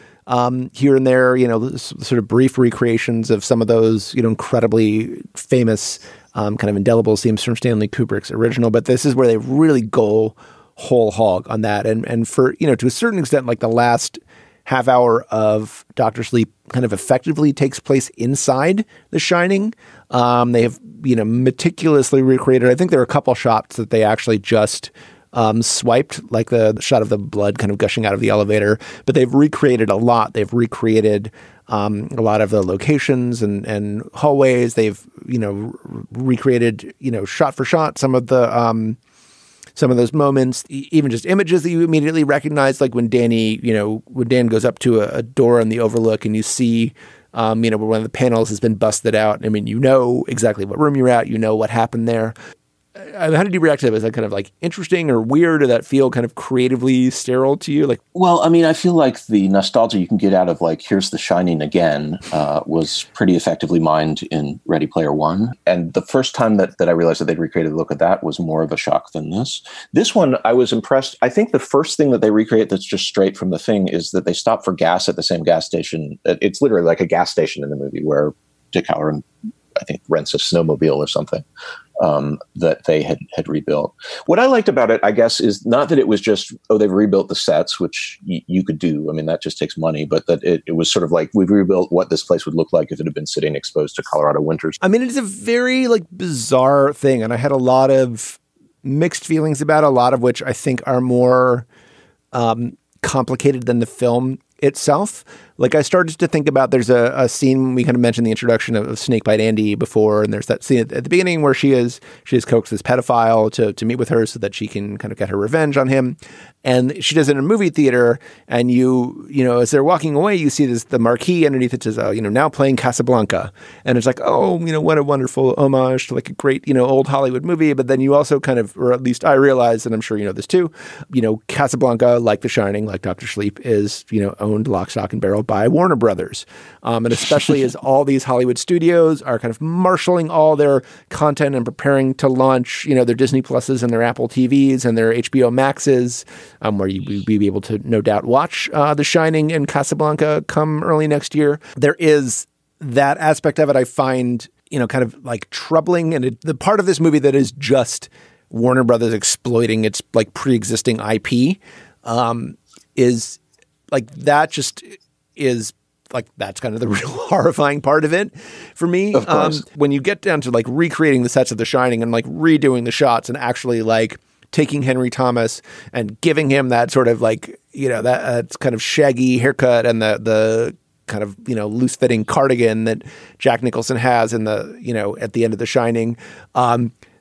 Here and there, you know, sort of brief recreations of some of those, you know, incredibly famous, kind of indelible scenes from Stanley Kubrick's original. But this is where they really go whole hog on that. And for, you know, to a certain extent, like the last half hour of Dr. Sleep kind of effectively takes place inside The Shining. They have, you know, meticulously recreated. I think there are a couple shots that they actually just swiped, like the shot of the blood kind of gushing out of the elevator, but they've recreated a lot. They've recreated a lot of the locations and hallways. They've, you know, recreated, you know, shot for shot some of the some of those moments, even just images that you immediately recognize, like when Danny, you know, when Dan goes up to a door in the Overlook and you see, you know, where one of the panels has been busted out. I mean, you know exactly what room you're at. You know what happened there. How did you react to that? Was that kind of like interesting or weird, or that feel kind of creatively sterile to you? Like, well, I mean, I feel like the nostalgia you can get out of like, here's The Shining again, was pretty effectively mined in Ready Player One. And the first time that I realized that they'd recreated a look at that was more of a shock than this. This one, I was impressed. I think the first thing that they recreate that's just straight from the thing is that they stop for gas at the same gas station. It's literally like a gas station in the movie where Dick Halloran, I think, rents a snowmobile or something that they had rebuilt. What I liked about it, I guess, is not that it was just, oh, they've rebuilt the sets, which you could do. I mean, that just takes money, but that it was sort of like, we've rebuilt what this place would look like if it had been sitting exposed to Colorado winters. I mean, it's a very like bizarre thing. And I had a lot of mixed feelings about it, a lot of which I think are more complicated than the film itself. Like, I started to think about, there's a scene, we kind of mentioned the introduction of Snakebite Andy before, and there's that scene at the beginning where she has coaxed this pedophile to meet with her so that she can kind of get her revenge on him. And she does it in a movie theater, and you know, as they're walking away, you see the marquee underneath it says, you know, now playing Casablanca. And it's like, oh, you know, what a wonderful homage to like a great, you know, old Hollywood movie. But then you also kind of, or at least I realized, and I'm sure you know this too, you know, Casablanca, like The Shining, like Dr. Sleep, is, you know, owned lock, stock, and barrel by Warner Brothers. And especially as all these Hollywood studios are kind of marshaling all their content and preparing to launch, you know, their Disney Pluses and their Apple TVs and their HBO Maxes, where you'll be able to no doubt watch The Shining and Casablanca come early next year. There is that aspect of it I find, you know, kind of like troubling. And the part of this movie that is just Warner Brothers exploiting its like pre-existing IP is like, that just is like, that's kind of the real horrifying part of it for me. Of course. When you get down to like recreating the sets of The Shining and like redoing the shots and actually like taking Henry Thomas and giving him that sort of like, you know, that kind of shaggy haircut and the kind of, you know, loose fitting cardigan that Jack Nicholson has in the, you know, at the end of The Shining,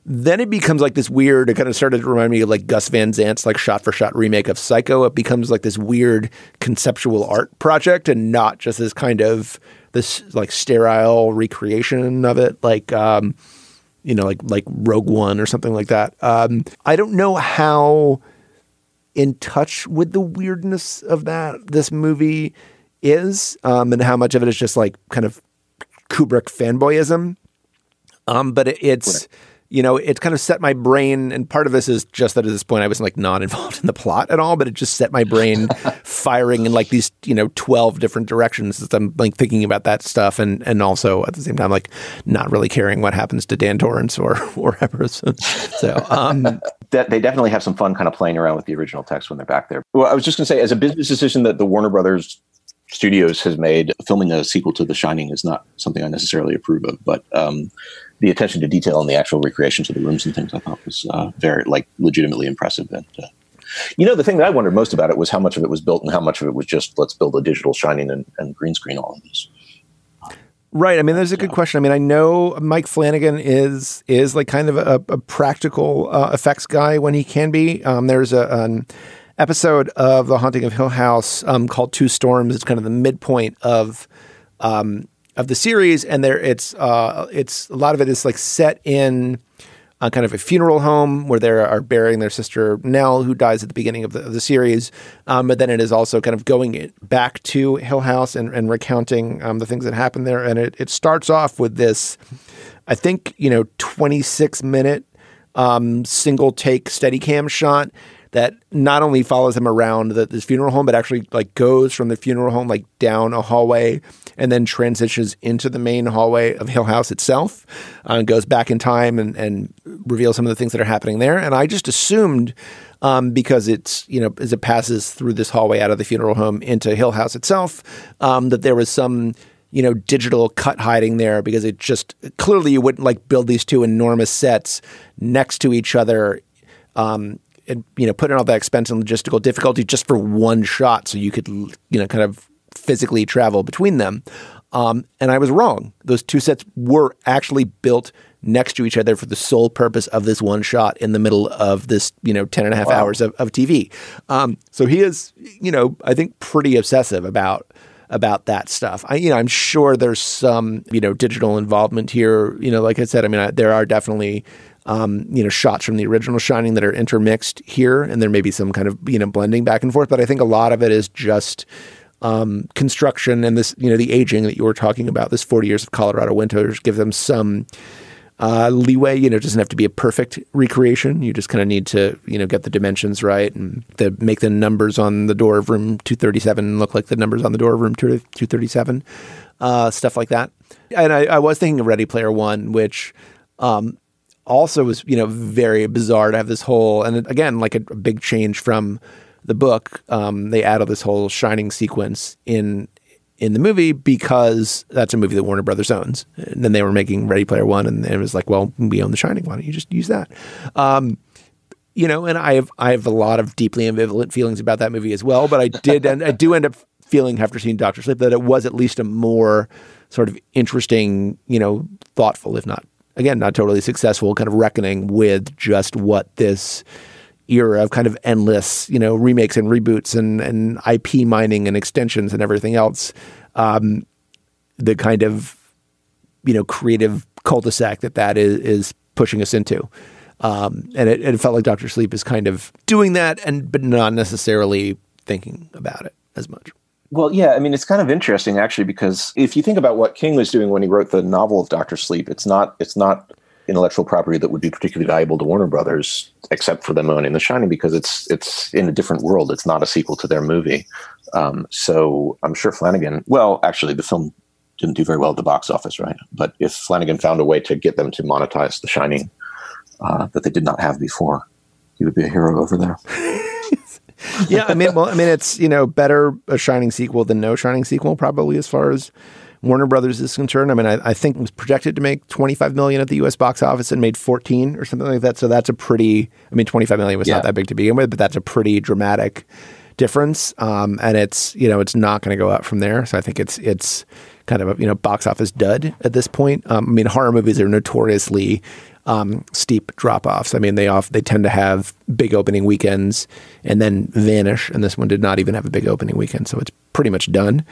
then it becomes like this weird, it kind of started to remind me of like Gus Van Sant's like shot for shot remake of Psycho. It becomes like this weird conceptual art project and not just this kind of this like sterile recreation of it. Like, you know, like Rogue One or something like that. I don't know how in touch with the weirdness of that this movie is, and how much of it is just like kind of Kubrick fanboyism. But it's... Right. You know, it kind of set my brain, and part of this is just that at this point I was like not involved in the plot at all, but it just set my brain firing in like these, you know, 12 different directions as I'm like thinking about that stuff, and also at the same time like not really caring what happens to Dan Torrance or ever. So they definitely have some fun kind of playing around with the original text when they're back there. Well, I was just going to say, as a business decision that the Warner Brothers Studios has made, filming a sequel to The Shining is not something I necessarily approve of, but the attention to detail and the actual recreations of the rooms and things I thought was very, like, legitimately impressive. And, you know, the thing that I wondered most about it was how much of it was built and how much of it was just, let's build a digital Shining and green screen all of this. Right. I mean, that's a good question. I mean, I know Mike Flanagan is like kind of a practical effects guy when he can be. There's an episode of The Haunting of Hill House called Two Storms. It's kind of the midpoint of of the series, and there it's a lot of it is like set in kind of a funeral home where they are burying their sister Nell, who dies at the beginning of the series. But then it is also kind of going back to Hill House and recounting the things that happened there. And it starts off with this, I think, 26-minute single take Steadicam shot that not only follows him around this funeral home, but actually like goes from the funeral home like down a hallway and then transitions into the main hallway of Hill House itself, and goes back in time and reveals some of the things that are happening there. And I just assumed, because it's, as it passes through this hallway out of the funeral home into Hill House itself, that there was some, digital cut hiding there, because it just clearly you wouldn't like build these two enormous sets next to each other, and put in all that expense and logistical difficulty just for one shot, so you could kind of physically travel between them. And I was wrong. Those two sets were actually built next to each other for the sole purpose of this one shot in the middle of this 10.5 wow. hours of TV. So he is I think pretty obsessive about that stuff. I'm sure there's some digital involvement here. Like I said, there are definitely. Shots from the original Shining that are intermixed here, and there may be some kind of blending back and forth, but I think a lot of it is just construction and this the aging that you were talking about. This 40 years of Colorado winters give them some leeway. It doesn't have to be a perfect recreation. You just kind of need to get the dimensions right and make the numbers on the door of room 237 look like the numbers on the door of room 237, stuff like that. And I was thinking of Ready Player One, which also was, very bizarre to have this whole, and again, like a big change from the book. They added this whole Shining sequence in the movie because that's a movie that Warner Brothers owns. And then they were making Ready Player One, and it was like, well, we own The Shining. Why don't you just use that? And I have a lot of deeply ambivalent feelings about that movie as well, but I did, and I do end up feeling after seeing Dr. Sleep that it was at least a more sort of interesting, thoughtful, if not, again, not totally successful, kind of reckoning with just what this era of kind of endless, remakes and reboots and IP mining and extensions and everything else, the kind of, creative cul-de-sac that is pushing us into. And it felt like Dr. Sleep is kind of doing that, but not necessarily thinking about it as much. Well, yeah, it's kind of interesting actually, because if you think about what King was doing when he wrote the novel of Dr. Sleep, it's not intellectual property that would be particularly valuable to Warner Brothers, except for them owning The Shining, because it's in a different world. It's not a sequel to their movie. So I'm sure Flanagan. Well, actually, the film didn't do very well at the box office, right? But if Flanagan found a way to get them to monetize The Shining that they did not have before, he would be a hero over there. Yeah, it's, better a Shining sequel than no Shining sequel, probably, as far as Warner Brothers is concerned. I think it was projected to make $25 million at the U.S. box office and made 14 or something like that. So that's a pretty, $25 million was not that big to begin with, but that's a pretty dramatic difference. And it's, it's not going to go up from there. So I think it's kind of a, box office dud at this point. Horror movies are notoriously steep drop-offs. They tend to have big opening weekends and then vanish, and this one did not even have a big opening weekend, so it's pretty much done.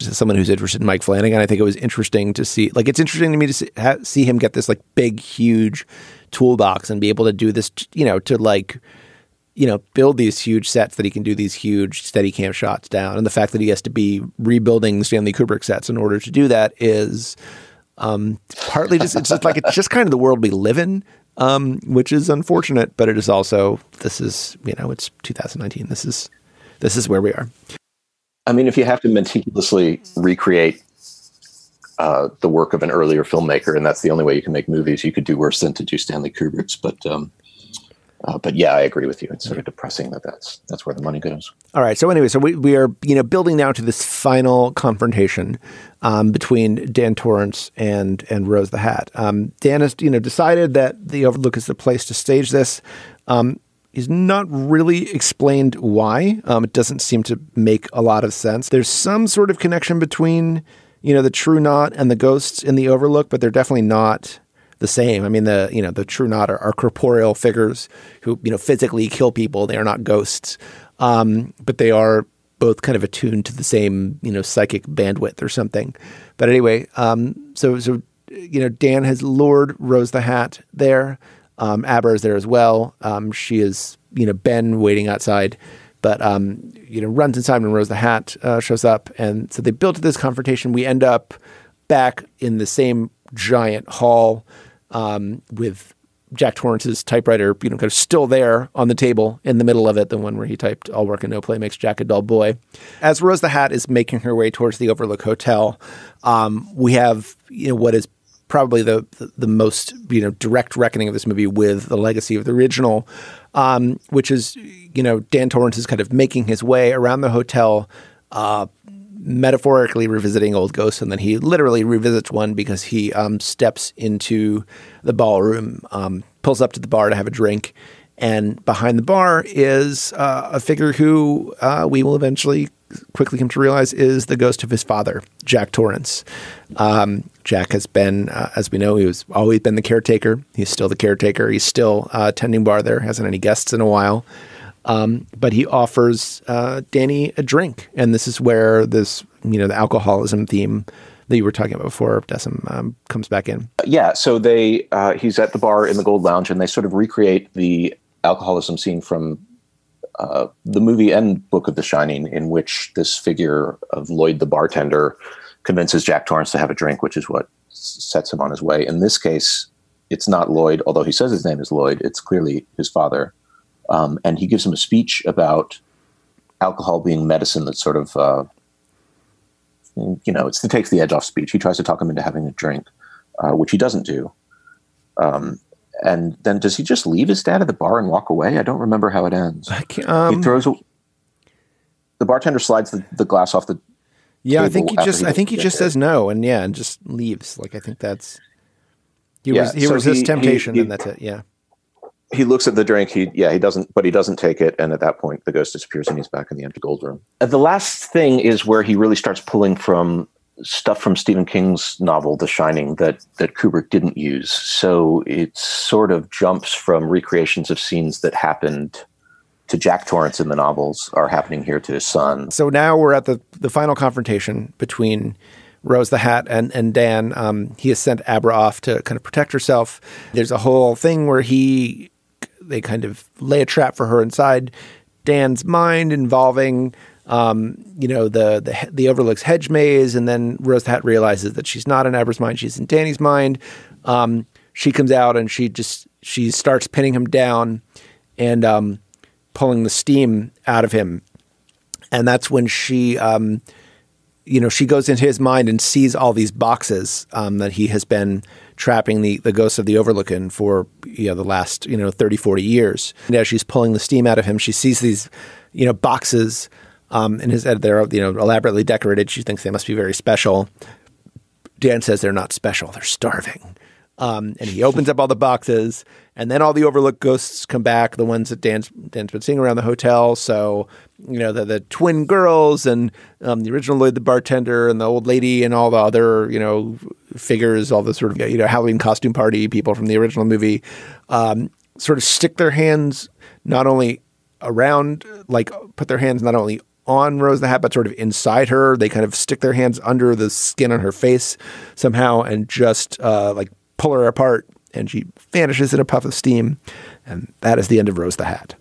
As someone who's interested in Mike Flanagan, I think it was interesting to see, it's interesting to me to see him get this, big, huge toolbox and be able to do this, build these huge sets that he can do these huge steady cam shots down, and the fact that he has to be rebuilding Stanley Kubrick sets in order to do that is... partly just, it's just it's just kind of the world we live in, which is unfortunate, but it is also, this is, it's 2019. This is where we are. If you have to meticulously recreate, the work of an earlier filmmaker, and that's the only way you can make movies, you could do worse than to do Stanley Kubrick's, but yeah, I agree with you. It's sort of depressing that that's where the money goes. All right. So anyway, so we are, building now to this final confrontation between Dan Torrance and Rose the Hat. Dan has, decided that the Overlook is the place to stage this. He's not really explained why. It doesn't seem to make a lot of sense. There's some sort of connection between, the True Knot and the ghosts in the Overlook, but they're definitely not the same. The the True Knot are corporeal figures who physically kill people. They are not ghosts, but they are both kind of attuned to the same, you know, psychic bandwidth or something. But anyway, so you know, Dan has lured Rose the Hat there. Abra is there as well. She is, you know, Ben waiting outside, but you know, runs inside when Rose the Hat shows up, and so they build to this confrontation. We end up back in the same giant hall with Jack Torrance's typewriter, you know, kind of still there on the table in the middle of it, the one where he typed "All work and no play makes Jack a dull boy." As Rose the Hat is making her way towards the Overlook Hotel, we have, you know, what is probably the most, you know, direct reckoning of this movie with the legacy of the original, which is, you know, Dan Torrance is kind of making his way around the hotel, metaphorically revisiting old ghosts, and then he literally revisits one because he steps into the ballroom, pulls up to the bar to have a drink, and behind the bar is a figure who we will eventually quickly come to realize is the ghost of his father, Jack Torrance. Jack has been, as we know, he was always been the caretaker. He's still the caretaker. He's still tending bar there, hasn't any guests in a while. But he offers Danny a drink. And this is where this, you know, the alcoholism theme that you were talking about before, Dessem, comes back in. Yeah. So they, he's at the bar in the Gold Lounge, and they sort of recreate the alcoholism scene from the movie and book of The Shining, in which this figure of Lloyd the bartender convinces Jack Torrance to have a drink, which is what sets him on his way. In this case, it's not Lloyd, although he says his name is Lloyd. It's clearly his father. And he gives him a speech about alcohol being medicine that sort of, you know, it takes the edge off speech. He tries to talk him into having a drink, which he doesn't do. And then does he just leave his dad at the bar and walk away? I don't remember how it ends. He throws the bartender slides the glass off the yeah, table. I think he just says no, and yeah, and just leaves. Like, I think that's he resists temptation, and that's it. Yeah. He looks at the drink. He doesn't take it. And at that point, the ghost disappears, and he's back in the empty gold room. And the last thing is where he really starts pulling from stuff from Stephen King's novel, The Shining, that Kubrick didn't use. So it sort of jumps from recreations of scenes that happened to Jack Torrance in the novels are happening here to his son. So now we're at the final confrontation between Rose the Hat and Dan. He has sent Abra off to kind of protect herself. There's a whole thing where they kind of lay a trap for her inside Dan's mind involving, you know, the Overlook's hedge maze. And then Rose the Hat realizes that she's not in Abra's mind. She's in Danny's mind. She comes out and she starts pinning him down and, pulling the steam out of him. And that's when she, you know, she goes into his mind and sees all these boxes, that he has been trapping the ghosts of the Overlook in for, you know, the last, you know, 30, 40 years. And as she's pulling the steam out of him, she sees these, you know, boxes in his head. They're, you know, elaborately decorated. She thinks they must be very special. Dan says they're not special. They're starving. And he opens up all the boxes, and then all the Overlook ghosts come back, the ones that Dan's been seeing around the hotel. So, you know, the twin girls and the original Lloyd the bartender and the old lady and all the other, you know, figures, all the sort of, you know, Halloween costume party people from the original movie sort of stick their hands not only around, like put their hands not only on Rose the Hat, but sort of inside her. They kind of stick their hands under the skin on her face somehow and just like pull her apart, and she vanishes in a puff of steam. And that is the end of Rose the Hat.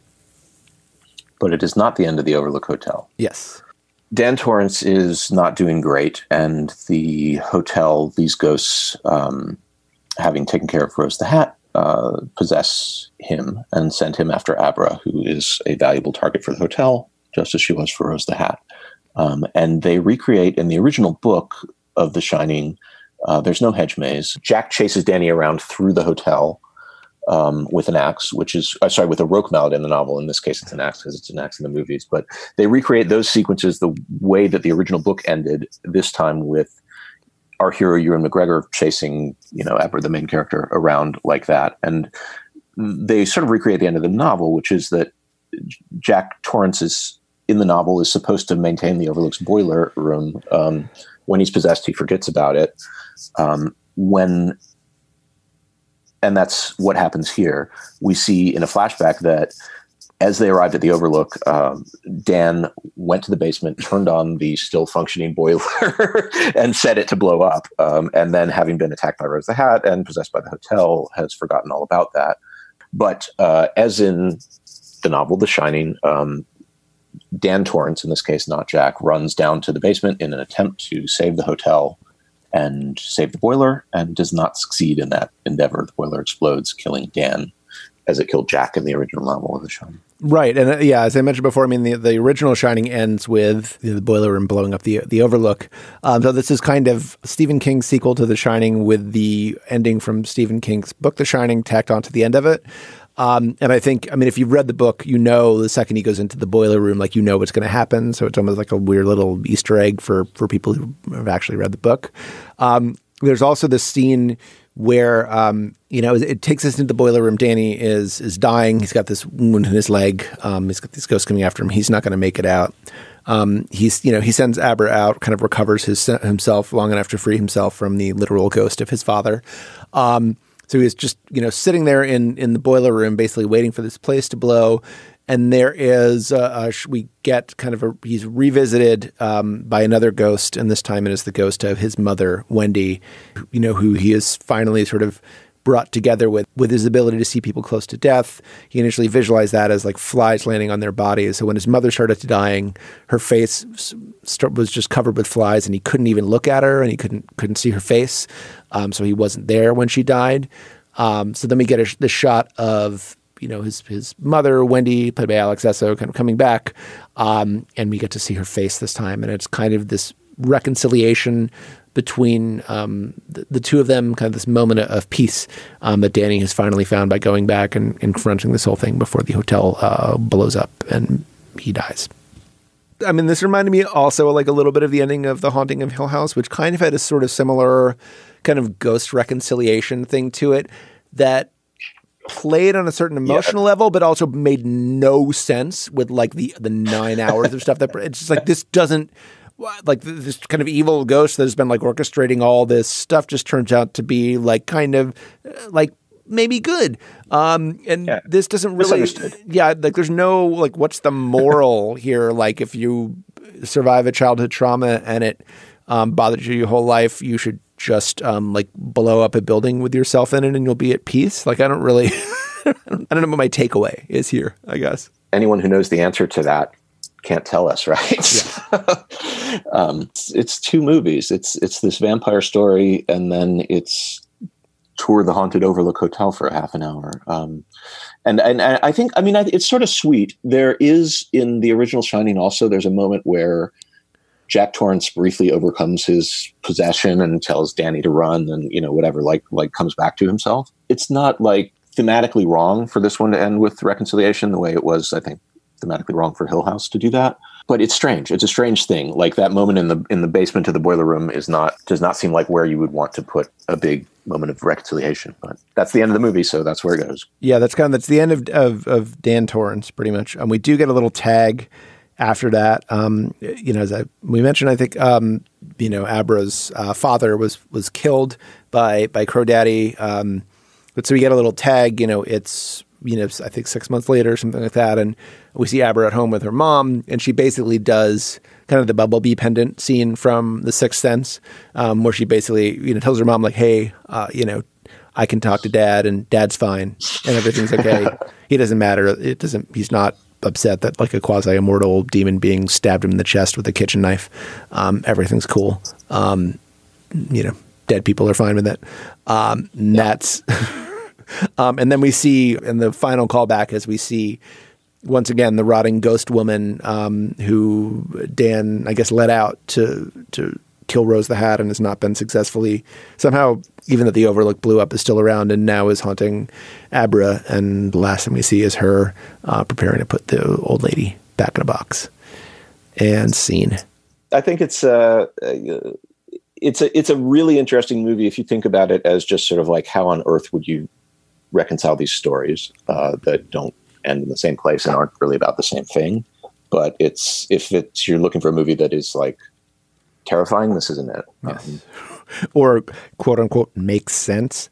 But it is not the end of the Overlook Hotel. Yes. Dan Torrance is not doing great, and the hotel, these ghosts, having taken care of Rose the Hat, possess him and send him after Abra, who is a valuable target for the hotel, just as she was for Rose the Hat. And they recreate in the original book of The Shining, there's no hedge maze. Jack chases Danny around through the hotel with an axe, with a roque mallet in the novel. In this case, it's an axe because it's an axe in the movies. But they recreate those sequences the way that the original book ended, this time with our hero, Ewan McGregor, chasing, you know, Abra, the main character, around like that. And they sort of recreate the end of the novel, which is that Jack Torrance in the novel is supposed to maintain the Overlook's boiler room. When he's possessed, he forgets about it. And that's what happens here. We see in a flashback that As they arrived at the Overlook, Dan went to the basement, turned on the still functioning boiler and set it to blow up. And then, having been attacked by Rose the Hat and possessed by the hotel, has forgotten all about that. But as in the novel The Shining, Dan Torrance, in this case not Jack, runs down to the basement in an attempt to save the hotel and save the boiler, and does not succeed in that endeavor. The boiler explodes, killing Dan, as it killed Jack in the original novel of The Shining. Right. And yeah, as I mentioned before, I mean, the original Shining ends with the boiler room blowing up the Overlook. So this is kind of Stephen King's sequel to The Shining, with the ending from Stephen King's book, The Shining, tacked onto the end of it. And I think, I mean, if you've read the book, you know, the second he goes into the boiler room, like, you know what's going to happen. So it's almost like a weird little Easter egg for people who have actually read the book. There's also this scene where, you know, it takes us into the boiler room. Danny is dying. He's got this wound in his leg. He's got these ghosts coming after him. He's not going to make it out. He's, you know, he sends Abra out, kind of recovers himself long enough to free himself from the literal ghost of his father. So he's just, you know, sitting there in the boiler room, basically waiting for this place to blow. And there is, we get kind of he's revisited by another ghost, and this time it is the ghost of his mother, Wendy, you know, who he is finally sort of brought together with his ability to see people close to death. He initially visualized that as like flies landing on their bodies. So when his mother started dying, her face was just covered with flies, and he couldn't even look at her, and he couldn't see her face. So he wasn't there when she died. So then we get the shot of, you know, his mother, Wendy, played by Alex Essoe, kind of coming back. And we get to see her face this time. And it's kind of this reconciliation between the two of them, kind of this moment of peace that Danny has finally found by going back and confronting this whole thing before the hotel blows up and he dies. I mean, this reminded me also like a little bit of the ending of The Haunting of Hill House, which kind of had a sort of similar kind of ghost reconciliation thing to it that played on a certain emotional level, but also made no sense with like the 9 hours of stuff that it's just like, this doesn't, like this kind of evil ghost that has been like orchestrating all this stuff just turns out to be like kind of like maybe good. This doesn't really, like there's no, like, what's the moral here? Like, if you survive a childhood trauma and it bothers you your whole life, you should just like blow up a building with yourself in it and you'll be at peace. Like, I don't really, I don't know what my takeaway is here, I guess. Anyone who knows the answer to that can't tell us, right? Yeah. It's two movies. It's this vampire story, and then it's tour the haunted Overlook Hotel for a half an hour. And I think, I mean, it's sort of sweet. There is, in the original Shining also, there's a moment where Jack Torrance briefly overcomes his possession and tells Danny to run, and, you know, whatever, like comes back to himself. It's not like thematically wrong for this one to end with reconciliation the way it was, I think, thematically wrong for Hill House to do that, but it's strange. It's a strange thing. Like, that moment in the basement of the boiler room does not seem like where you would want to put a big moment of reconciliation, but that's the end of the movie. So that's where it goes. Yeah. That's the end of Dan Torrance pretty much. And we do get a little tag after that. You know, as we mentioned, I think, you know, Abra's father was killed by Crow Daddy. But so we get a little tag, you know, it's, you know, I think 6 months later or something like that. And we see Abra at home with her mom, and she basically does kind of the bumblebee pendant scene from The Sixth Sense, where she basically, you know, tells her mom like, hey, you know, I can talk to dad, and dad's fine and everything's okay. He doesn't matter. It doesn't, he's not upset that like a quasi immortal demon being stabbed him in the chest with a kitchen knife. Everything's cool. You know, dead people are fine with it. Yeah. That's, and then we see in the final callback, as we see once again the rotting ghost woman who Dan, I guess, let out to kill Rose the Hat, and has not been successfully somehow, even that the Overlook blew up, is still around and now is haunting Abra. And the last thing we see is her preparing to put the old lady back in a box. And scene. I think it's a really interesting movie if you think about it as just sort of like, how on earth would you reconcile these stories that don't end in the same place and aren't really about the same thing. But it's, if it's, you're looking for a movie that is like terrifying, this isn't it. Yes. Or quote unquote makes sense.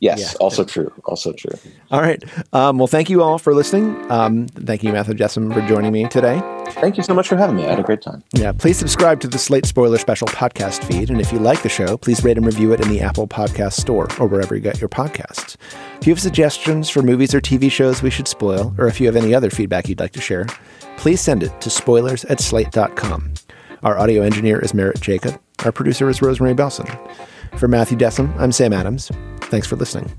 Yes, also true. All right. Well, thank you all for listening. Thank you, Matthew Dessem, for joining me today. Thank you so much for having me. I had a great time. Yeah. Please subscribe to the Slate Spoiler Special podcast feed. And if you like the show, please rate and review it in the Apple Podcast Store or wherever you get your podcasts. If you have suggestions for movies or TV shows we should spoil, or if you have any other feedback you'd like to share, please send it to spoilers@slate.com. Our audio engineer is Merritt Jacob. Our producer is Rosemary Belson. For Matthew Dessem, I'm Sam Adams. Thanks for listening.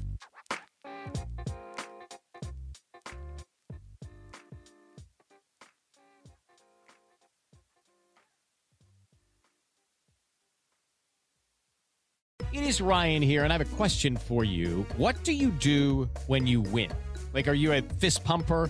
It is Ryan here, and I have a question for you. What do you do when you win? Like, are you a fist pumper?